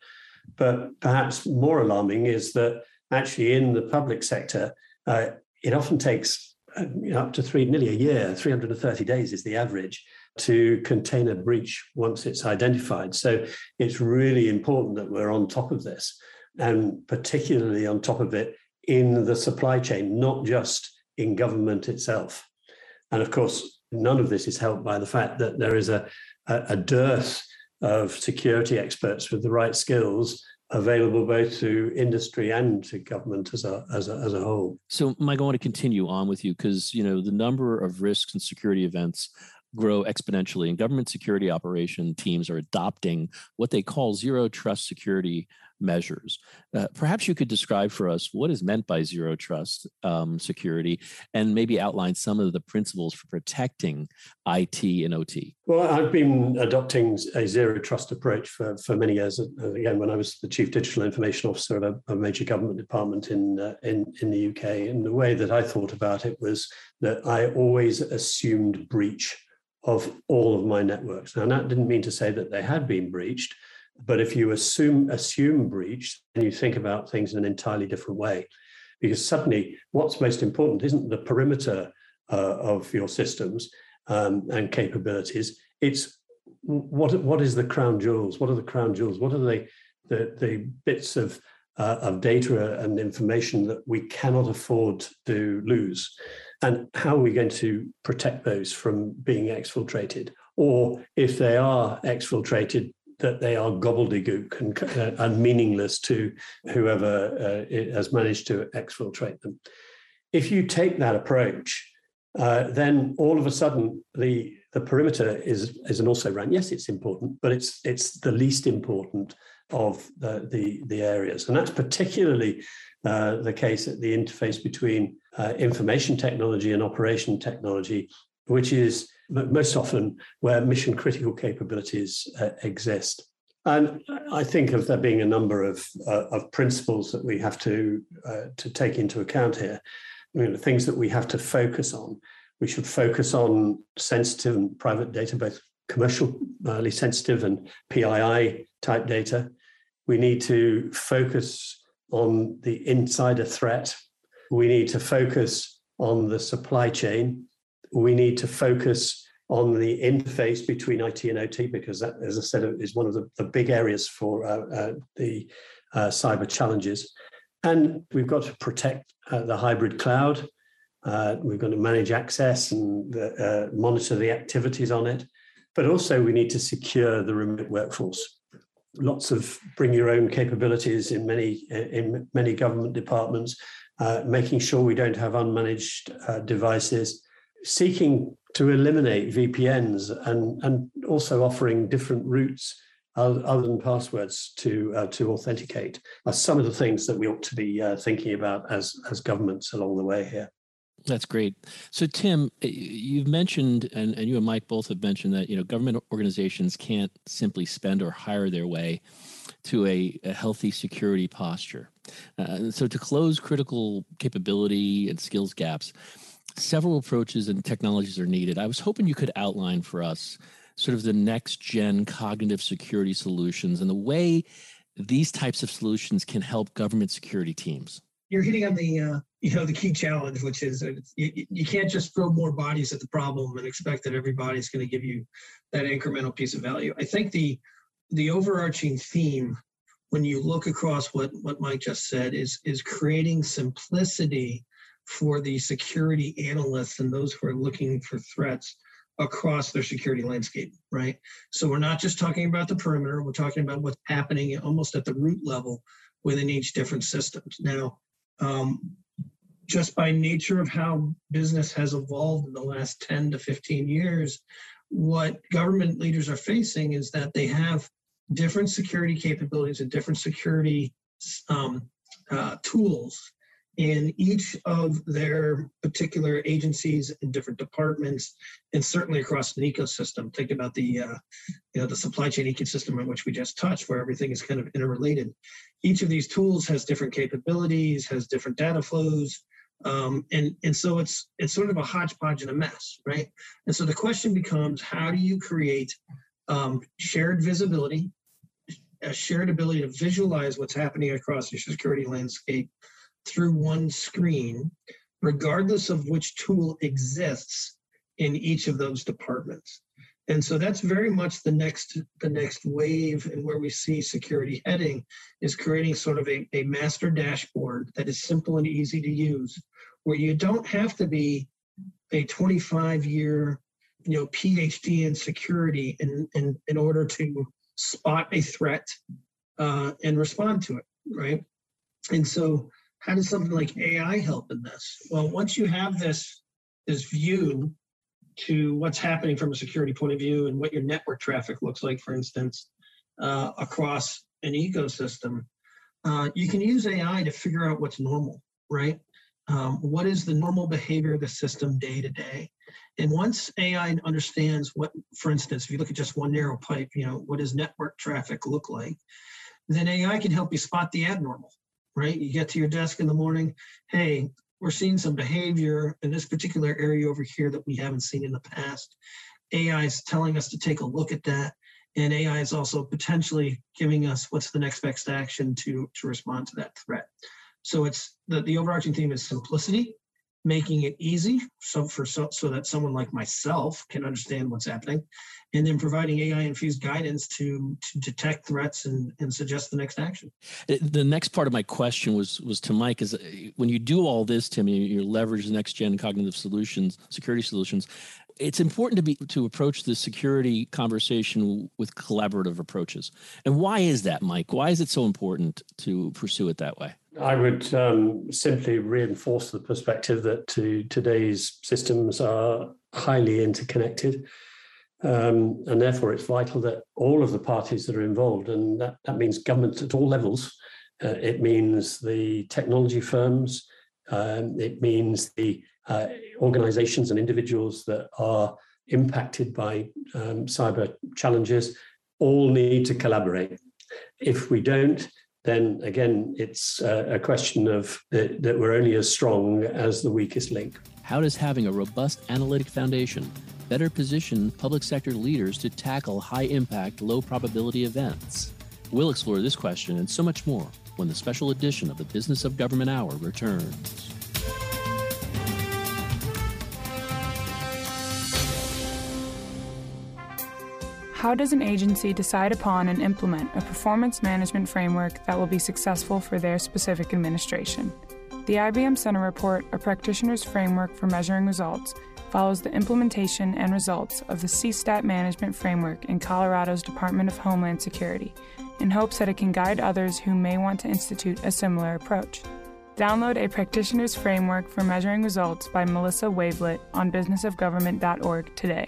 But perhaps more alarming is that actually in the public sector, uh, it often takes uh, you know, up to three, nearly a year, three hundred thirty days is the average, to contain a breach once it's identified. So it's really important that we're on top of this, and particularly on top of it in the supply chain, not just in government itself. And of course, none of this is helped by the fact that there is a, a, a dearth of security experts with the right skills available both to industry and to government as a, as a, as a whole. So, Mike, I want to continue on with you because, you know, the number of risks and security events grow exponentially, and government security operation teams are adopting what they call zero trust security measures. Uh, perhaps you could describe for us what is meant by zero trust um, security, and maybe outline some of the principles for protecting I T and O T. Well, I've been adopting a zero trust approach for, for many years. Again, when I was the Chief Digital Information Officer of a, a major government department in, uh, in, in the U K, and the way that I thought about it was that I always assumed breach of all of my networks. Now, that didn't mean to say that they had been breached, but if you assume assume breach, then you think about things in an entirely different way, because suddenly what's most important isn't the perimeter uh, of your systems um, and capabilities. It's what what is the crown jewels? What are the crown jewels? What are the the, the bits of uh, of data and information that we cannot afford to lose? And how are we going to protect those from being exfiltrated? Or if they are exfiltrated, that they are gobbledygook and, uh, and meaningless to whoever uh, has managed to exfiltrate them. If you take that approach, uh, then all of a sudden the, the perimeter is, is an also-ran. Yes, it's important, but it's, it's the least important of uh, the, the areas. And that's particularly uh, the case at the interface between Uh, information technology and operation technology, which is most often where mission critical capabilities uh, exist. And I think of there being a number of uh, of principles that we have to uh, to take into account here. You know, things that we have to focus on. We should focus on sensitive and private data, both commercially sensitive and P I I type data. We need to focus on the insider threat. We need to focus on the supply chain. We need to focus on the interface between I T and O T, because that, as I said, is one of the, the big areas for uh, uh, the uh, cyber challenges. And we've got to protect uh, the hybrid cloud. Uh, we've got to manage access and the, uh, monitor the activities on it. But also we need to secure the remote workforce. Lots of bring your own capabilities in many, in many government departments. Uh, making sure we don't have unmanaged uh, devices, seeking to eliminate V P Ns, and, and also offering different routes other than passwords to uh, to authenticate are some of the things that we ought to be uh, thinking about as, as governments along the way here. That's great. So, Tim, you've mentioned, and, and you and Mike both have mentioned that, you know, government organizations can't simply spend or hire their way to a, a healthy security posture. Uh, so to close critical capability and skills gaps, several approaches and technologies are needed. I was hoping you could outline for us sort of the next gen cognitive security solutions and the way these types of solutions can help government security teams. You're hitting on the uh, you know the key challenge, which is uh, you, you can't just throw more bodies at the problem and expect that everybody's going to give you that incremental piece of value. I think the the overarching theme, when you look across what, what Mike just said, is, is creating simplicity for the security analysts and those who are looking for threats across their security landscape, right? So we're not just talking about the perimeter, we're talking about what's happening almost at the root level within each different system. Now, um, just by nature of how business has evolved in the last ten to fifteen years, what government leaders are facing is that they have different security capabilities and different security um, uh, tools in each of their particular agencies and different departments, and certainly across an ecosystem. Think about the, uh, you know, the supply chain ecosystem on which we just touched, where everything is kind of interrelated. Each of these tools has different capabilities, has different data flows, um, and and so it's it's sort of a hodgepodge and a mess, right? And so the question becomes, how do you create um, shared visibility, a shared ability to visualize what's happening across your security landscape through one screen, regardless of which tool exists in each of those departments. And so that's very much the next the next wave, and where we see security heading is creating sort of a, a master dashboard that is simple and easy to use, where you don't have to be a twenty-five year you know P H D in security in in, in order to spot a threat uh, and respond to it, right? And so how does something like A I help in this? Well, once you have this this view to what's happening from a security point of view and what your network traffic looks like, for instance, uh, across an ecosystem, uh, you can use A I to figure out what's normal, right? Um, what is the normal behavior of the system day to day? And once A I understands what, for instance, if you look at just one narrow pipe, you know, what does network traffic look like? Then A I can help you spot the abnormal, right? You get to your desk in the morning, hey, we're seeing some behavior in this particular area over here that we haven't seen in the past. A I is telling us to take a look at that. And A I is also potentially giving us what's the next best action to, to respond to that threat. So it's the, the overarching theme is simplicity, making it easy so, for, so, so that someone like myself can understand what's happening, and then providing A I-infused guidance to, to detect threats and, and suggest the next action. The next part of my question was was to Mike, is when you do all this, Tim, you leverage next-gen cognitive solutions, security solutions, it's important to be to approach the security conversation with collaborative approaches. And why is that, Mike? Why is it so important to pursue it that way? I would um, simply reinforce the perspective that to, today's systems are highly interconnected, um, and therefore it's vital that all of the parties that are involved, and that, that means governments at all levels, uh, it means the technology firms, um, it means the uh, organizations and individuals that are impacted by um, cyber challenges, all need to collaborate. If we don't, then again, it's a question of that, that we're only as strong as the weakest link. How does having a robust analytic foundation better position public sector leaders to tackle high-impact, low-probability events? We'll explore this question and so much more when the special edition of the Business of Government Hour returns. How does an agency decide upon and implement a performance management framework that will be successful for their specific administration? The I B M Center Report, a practitioner's framework for measuring results, follows the implementation and results of the C STAT management framework in Colorado's Department of Homeland Security in hopes that it can guide others who may want to institute a similar approach. Download A Practitioner's Framework for Measuring Results by Melissa Wavelet on business of government dot org today.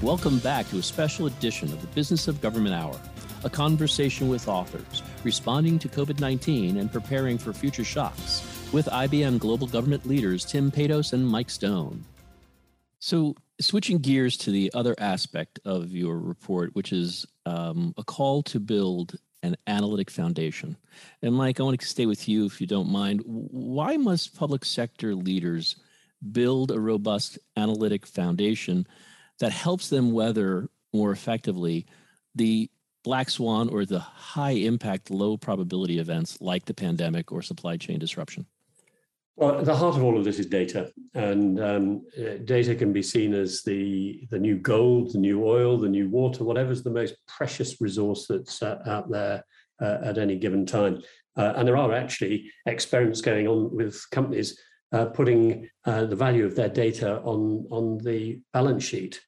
Welcome back to a special edition of the Business of Government Hour, a conversation with authors responding to COVID nineteen and preparing for future shocks with I B M Global Government leaders Tim Paydos and Mike Stone. So switching gears to the other aspect of your report, which is um, a call to build an analytic foundation. And Mike, I want to stay with you if you don't mind. Why must public sector leaders build a robust analytic foundation that helps them weather more effectively the black swan or the high impact, low probability events like the pandemic or supply chain disruption? Well, at the heart of all of this is data. And um, data can be seen as the, the new gold, the new oil, the new water, whatever's the most precious resource that's uh, out there uh, at any given time. Uh, and there are actually experiments going on with companies uh, putting uh, the value of their data on, on the balance sheet.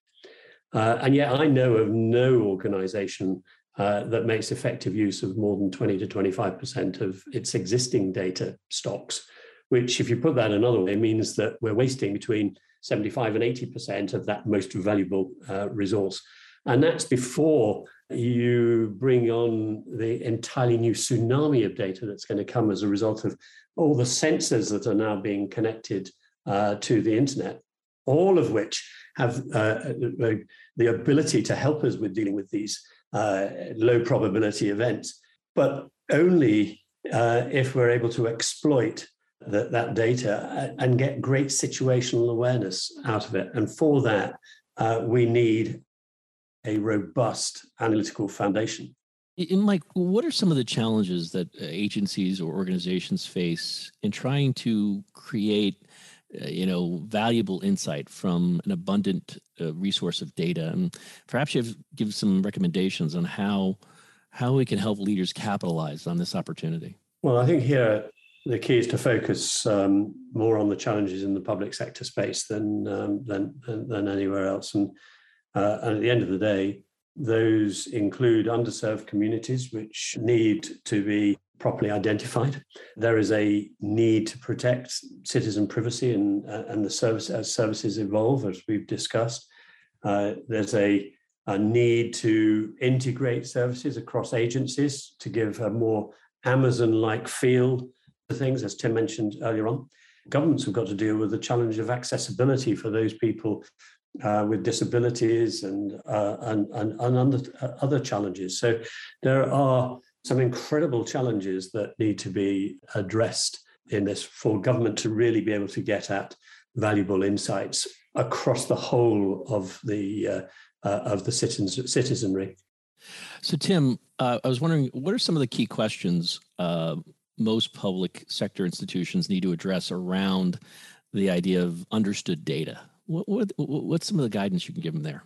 Uh, and yet I know of no organization uh, that makes effective use of more than twenty to twenty-five percent of its existing data stocks, which, if you put that another way, means that we're wasting between seventy-five and eighty percent of that most valuable uh, resource. And that's before you bring on the entirely new tsunami of data that's going to come as a result of all the sensors that are now being connected uh, to the internet, all of which have uh, the ability to help us with dealing with these uh, low probability events, but only uh, if we're able to exploit that, that data and get great situational awareness out of it. And for that, uh, we need a robust analytical foundation. And Mike, what are some of the challenges that agencies or organizations face in trying to create, uh, you know, valuable insight from an abundant uh, resource of data? And perhaps you have give some recommendations on how how we can help leaders capitalize on this opportunity. Well, I think here the key is to focus um, more on the challenges in the public sector space than um, than than anywhere else, and. Uh, and at the end of the day, those include underserved communities which need to be properly identified. There is a need to protect citizen privacy and, uh, and the service as services evolve, as we've discussed. Uh, there's a, a need to integrate services across agencies to give a more Amazon-like feel to things, as Tim mentioned earlier on. Governments have got to deal with the challenge of accessibility for those people Uh, with disabilities and uh, and and, and under, uh, other challenges. So there are some incredible challenges that need to be addressed in this for government to really be able to get at valuable insights across the whole of the uh, uh, of the citizens citizenry. So Tim, uh, I was wondering, what are some of the key questions uh, most public sector institutions need to address around the idea of understood data? What, what what's some of the guidance you can give them there?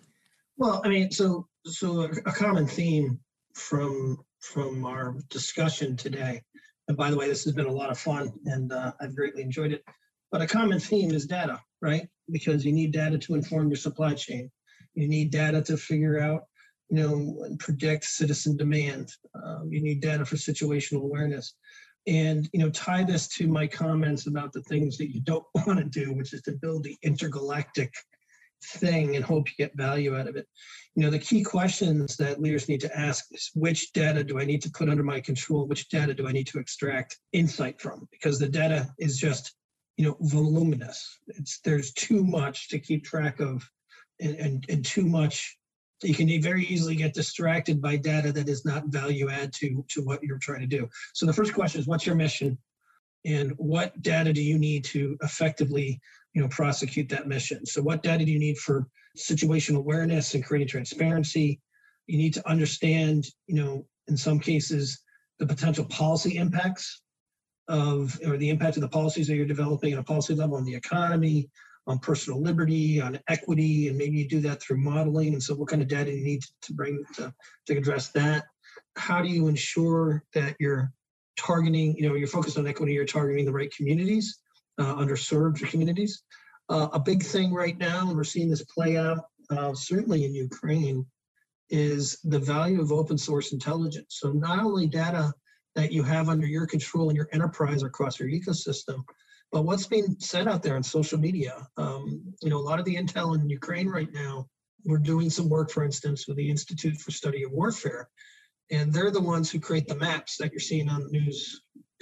Well, I mean, so so a common theme from from our discussion today, and by the way, this has been a lot of fun, and uh, I've greatly enjoyed it. But a common theme is data, right? Because you need data to inform your supply chain. You need data to figure out, you know, and predict citizen demand. Um, you need data for situational awareness. And, you know, tie this to my comments about the things that you don't want to do, which is to build the intergalactic thing and hope you get value out of it. You know, the key questions that leaders need to ask is, which data do I need to put under my control? Which data do I need to extract insight from? Because the data is just, you know, voluminous. It's, there's too much to keep track of, and, and, and too much. You can very easily get distracted by data that is not value add to, to what you're trying to do. So the first question is, what's your mission? And what data do you need to effectively, you know, prosecute that mission? So what data do you need for situational awareness and creating transparency? You need to understand, you know, in some cases, the potential policy impacts of, or the impact of the policies that you're developing at a policy level on the economy, on personal liberty, on equity, and maybe you do that through modeling. And so what kind of data do you need to bring to, to address that? How do you ensure that you're targeting, you know, you're focused on equity, you're targeting the right communities, uh, underserved communities? Uh, a big thing right now, and we're seeing this play out, uh, certainly in Ukraine, is the value of open source intelligence. So not only data that you have under your control in your enterprise or across your ecosystem, but what's being said out there on social media, um, you know, a lot of the intel in Ukraine right now, we're doing some work, for instance, with the Institute for Study of Warfare, and they're the ones who create the maps that you're seeing on the news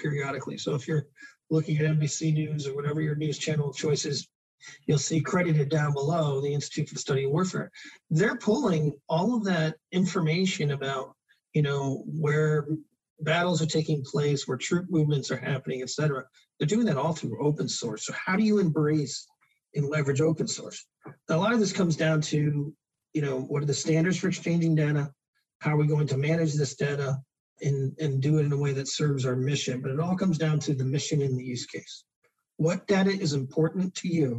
periodically. So if you're looking at N B C News or whatever your news channel of choice is, you'll see credited down below the Institute for the Study of Warfare. They're pulling all of that information about, you know, where battles are taking place, where troop movements are happening, et cetera. They're doing that all through open source. So how do you embrace and leverage open source? A lot of this comes down to, you know, what are the standards for exchanging data? How are we going to manage this data and, and do it in a way that serves our mission? But it all comes down to the mission and the use case. What data is important to you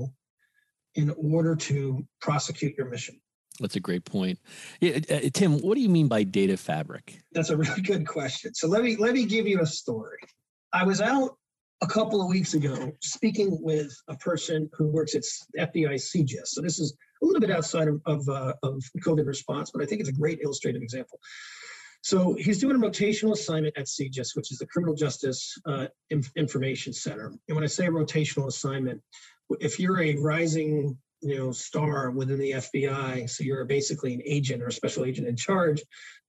in order to prosecute your mission? That's a great point. Yeah, uh, Tim, what do you mean by data fabric? That's a really good question. So let me let me give you a story. I was out a couple of weeks ago speaking with a person who works at F B I C J I S. So this is a little bit outside of, of, uh, of COVID response, but I think it's a great illustrative example. So he's doing a rotational assignment at C J I S, which is the Criminal Justice uh, Inf- Information Center. And when I say rotational assignment, if you're a rising you know, star within the F B I, so you're basically an agent or a special agent in charge,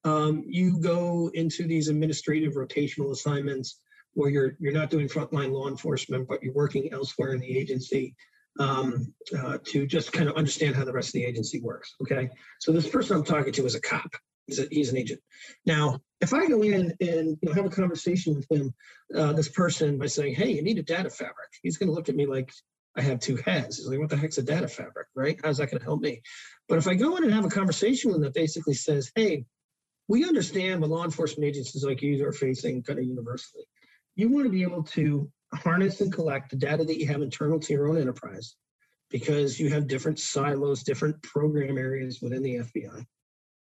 um, you go into these administrative rotational assignments where you're you're not doing frontline law enforcement, but you're working elsewhere in the agency um, uh, to just kind of understand how the rest of the agency works, okay? So this person I'm talking to is a cop. He's, a, he's an agent. Now, if I go in and you know, have a conversation with him, uh, this person, by saying, hey, you need a data fabric, he's going to look at me like I have two heads. He's like, what the heck's a data fabric, right? How's that going to help me? But if I go in and have a conversation with him that basically says, hey, we understand what law enforcement agencies like you are facing kind of universally. You want to be able to harness and collect the data that you have internal to your own enterprise because you have different silos, different program areas within the F B I.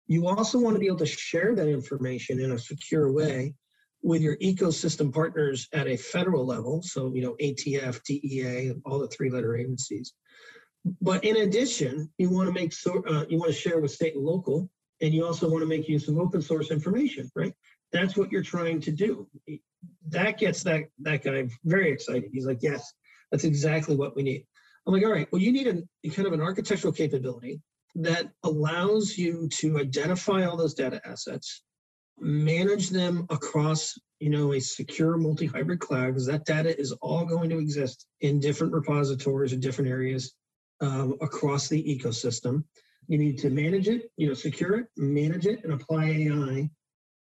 You also want to be able to share that information in a secure way with your ecosystem partners at a federal level. So, you know, A T F, D E A, all the three-letter agencies. But in addition, you want to make so uh, you want to share with state and local, and you also want to make use of open source information, right? That's what you're trying to do. That gets that that guy very excited. He's like, yes, that's exactly what we need. I'm like, all right, well, you need a kind of an architectural capability that allows you to identify all those data assets, manage them across, you know, a secure multi-hybrid cloud, because that data is all going to exist in different repositories or different areas um, across the ecosystem. You need to manage it, you know, secure it, manage it, and apply A I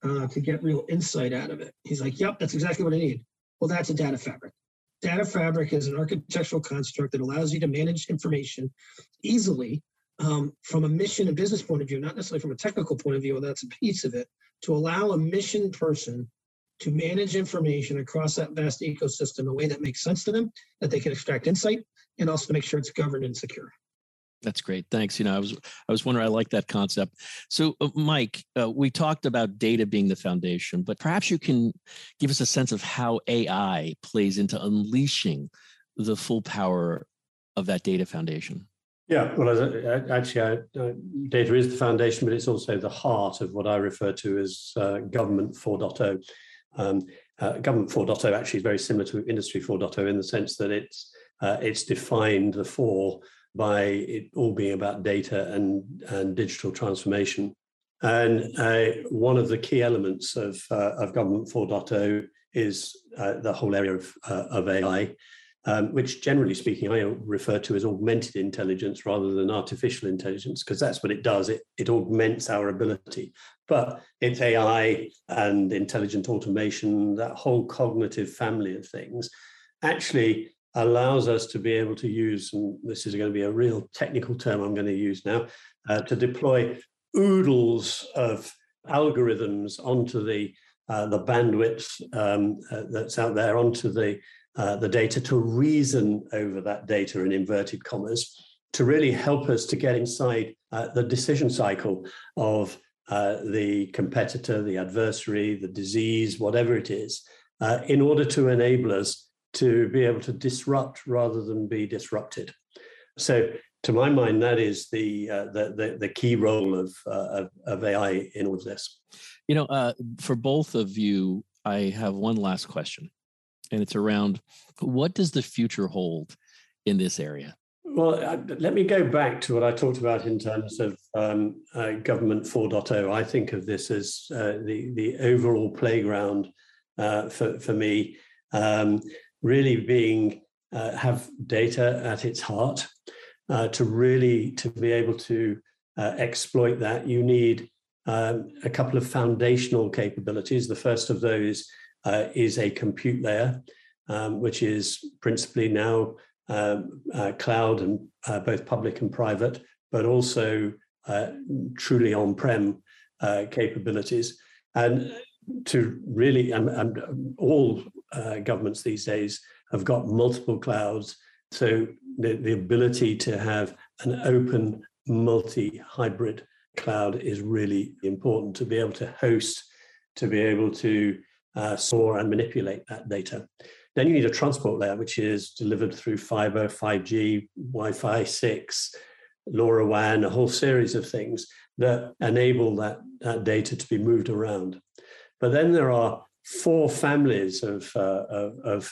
uh, to get real insight out of it. He's like, yep, that's exactly what I need. Well, that's a data fabric. Data fabric is an architectural construct that allows you to manage information easily Um, from a mission and business point of view, not necessarily from a technical point of view, well, that's a piece of it, to allow a mission person to manage information across that vast ecosystem in a way that makes sense to them, that they can extract insight, and also make sure it's governed and secure. That's great. Thanks. You know, I was I was wondering, I like that concept. So, uh, Mike, uh, we talked about data being the foundation, but perhaps you can give us a sense of how A I plays into unleashing the full power of that data foundation. Yeah, well, actually, I, uh, data is the foundation, but it's also the heart of what I refer to as uh, Government four point oh. Um, uh, Government four point oh actually is very similar to Industry four point oh in the sense that it's uh, it's defined the four by it all being about data and, and digital transformation. And uh, one of the key elements of uh, of Government four point oh is uh, the whole area of uh, of A I. Um, which generally speaking, I refer to as augmented intelligence rather than artificial intelligence, because that's what it does. It, it augments our ability, but it's A I and intelligent automation, that whole cognitive family of things actually allows us to be able to use, and this is going to be a real technical term I'm going to use now, uh, to deploy oodles of algorithms onto the, uh, the bandwidth um, uh, that's out there, onto the Uh, the data, to reason over that data in inverted commas, to really help us to get inside uh, the decision cycle of uh, the competitor, the adversary, the disease, whatever it is, uh, in order to enable us to be able to disrupt rather than be disrupted. So to my mind, that is the uh, the, the the key role of, uh, of, of A I in all of this. You know, uh, for both of you, I have one last question. And it's around, what does the future hold in this area? Well, uh, let me go back to what I talked about in terms of um, uh, Government four point oh. I think of this as uh, the, the overall playground uh, for, for me, um, really being, uh, have data at its heart. Uh, to really, to be able to uh, exploit that, you need um, a couple of foundational capabilities. The first of those Uh, is a compute layer, um, which is principally now um, uh, cloud and uh, both public and private, but also uh, truly on-prem uh, capabilities. And to really, and, and all uh, governments these days have got multiple clouds. So the, the ability to have an open multi-hybrid cloud is really important, to be able to host, to be able to Uh, store and manipulate that data. Then you need a transport layer, which is delivered through fiber, five G, Wi-Fi six, LoRaWAN, a whole series of things that enable that, that data to be moved around. But then there are four families of, uh, of, of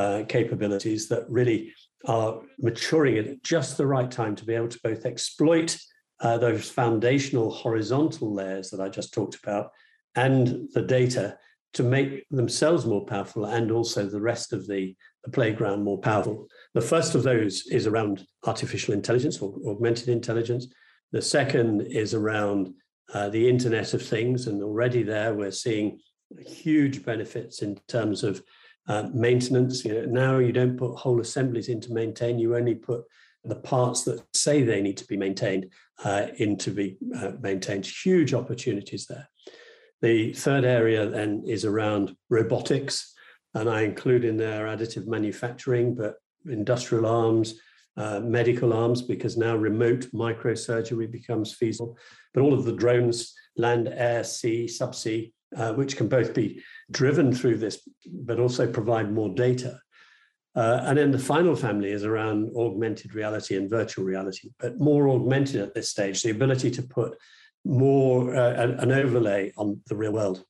uh, capabilities that really are maturing at just the right time to be able to both exploit uh, those foundational horizontal layers that I just talked about and the data to make themselves more powerful and also the rest of the, the playground more powerful. The first of those is around artificial intelligence or augmented intelligence. The second is around uh, the Internet of Things. And already there, we're seeing huge benefits in terms of uh, maintenance. You know, now you don't put whole assemblies into maintain, you only put the parts that say they need to be maintained uh, into be uh, maintained. Huge opportunities there. The third area then is around robotics, and I include in there additive manufacturing, but industrial arms, uh, medical arms, because now remote microsurgery becomes feasible. But all of the drones, land, air, sea, subsea, uh, which can both be driven through this, but also provide more data. Uh, and then the final family is around augmented reality and virtual reality, but more augmented at this stage, the ability to put more uh, an, an overlay on the real world.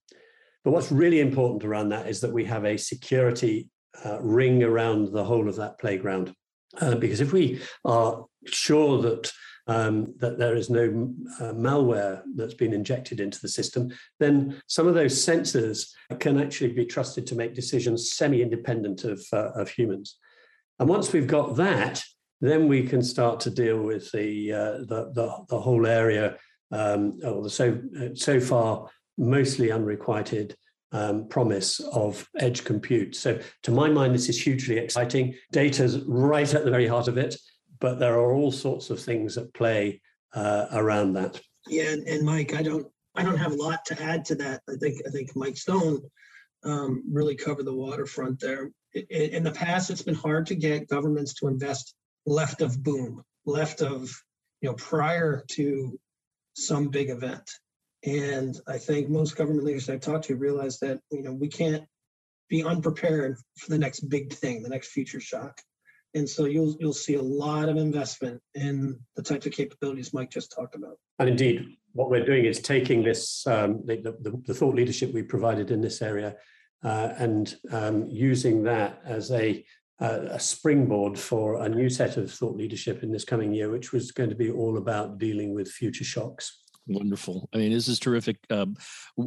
But what's really important around that is that we have a security uh, ring around the whole of that playground. Uh, because if we are sure that, um, that there is no uh, malware that's been injected into the system, then some of those sensors can actually be trusted to make decisions semi-independent of, uh, of humans. And once we've got that, then we can start to deal with the, uh, the, the, the whole area Um, or the so, so far mostly unrequited um, promise of edge compute. So to my mind, this is hugely exciting. Data's right at the very heart of it, but there are all sorts of things at play uh, around that. Yeah, and, and Mike, I don't, I don't have a lot to add to that. I think, I think Mike Stone um, really covered the waterfront there. In, in the past, it's been hard to get governments to invest left of boom, left of, you know, prior to some big event. And I think most government leaders I've talked to realize that, you know, we can't be unprepared for the next big thing, the next future shock. And so you'll you'll see a lot of investment in the types of capabilities Mike just talked about. And indeed, what we're doing is taking this, um, the, the, the thought leadership we provided in this area uh, and um, using that as a, uh, a springboard for a new set of thought leadership in this coming year, which was going to be all about dealing with future shocks. Wonderful. I mean, this is terrific. Um,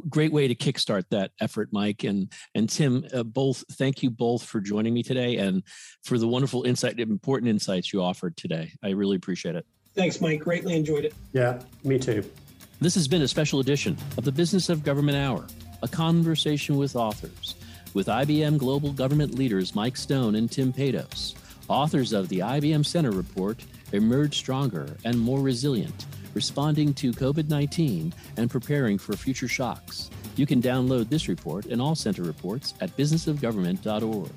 great way to kickstart that effort, Mike and and Tim. Uh, both, thank you both for joining me today and for the wonderful insight, important insights you offered today. I really appreciate it. Thanks, Mike. Greatly enjoyed it. Yeah, me too. This has been a special edition of the Business of Government Hour, a conversation with authors, with I B M Global Government leaders Mike Stone and Tim Paydos, authors of the I B M Center report, Emerge Stronger and More Resilient, Responding to COVID nineteen and Preparing for Future Shocks. You can download this report and all center reports at business of government dot org.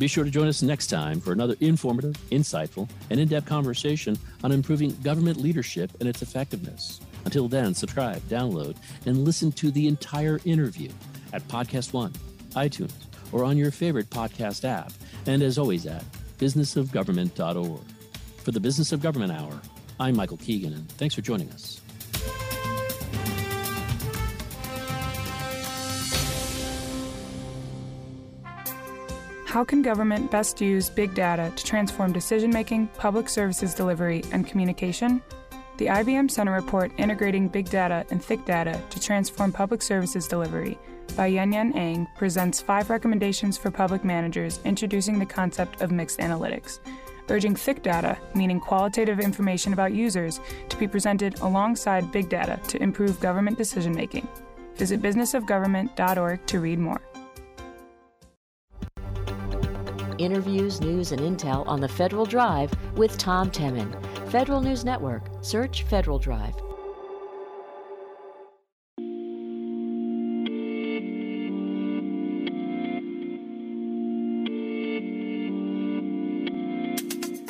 Be sure to join us next time for another informative, insightful, and in-depth conversation on improving government leadership and its effectiveness. Until then, subscribe, download, and listen to the entire interview at Podcast One, iTunes, or on your favorite podcast app, and as always at business of government dot org. For the Business of Government Hour, I'm Michael Keegan, and thanks for joining us. How can government best use big data to transform decision-making, public services delivery, and communication? The I B M Center report, Integrating Big Data and Thick Data to Transform Public Services Delivery, by Yanyan Ang, presents five recommendations for public managers introducing the concept of mixed analytics, urging thick data, meaning qualitative information about users, to be presented alongside big data to improve government decision-making. Visit business of government dot org to read more. Interviews, news, and intel on the Federal Drive with Tom Temin. Federal News Network. Search Federal Drive.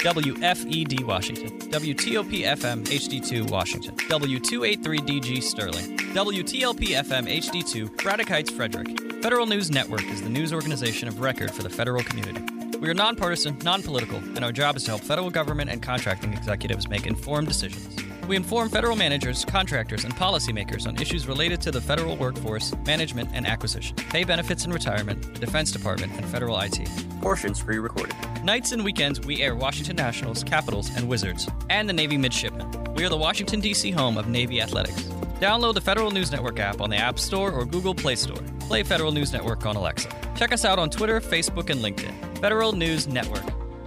W F E D Washington, W T O P F M H D two Washington, W two eighty-three D G Sterling, W T L P F M H D two Braddock Heights Frederick. Federal News Network is the news organization of record for the federal community. We are nonpartisan, non-political, and our job is to help federal government and contracting executives make informed decisions. We inform federal managers, contractors, and policymakers on issues related to the federal workforce, management, and acquisition, pay benefits and retirement, Defense Department, and federal I T. Portions re-recorded. Nights and weekends, we air Washington Nationals, Capitals, and Wizards, and the Navy Midshipmen. We are the Washington, D C home of Navy Athletics. Download the Federal News Network app on the App Store or Google Play Store. Play Federal News Network on Alexa. Check us out on Twitter, Facebook, and LinkedIn. Federal News Network.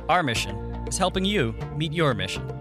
Our mission is helping you meet your mission.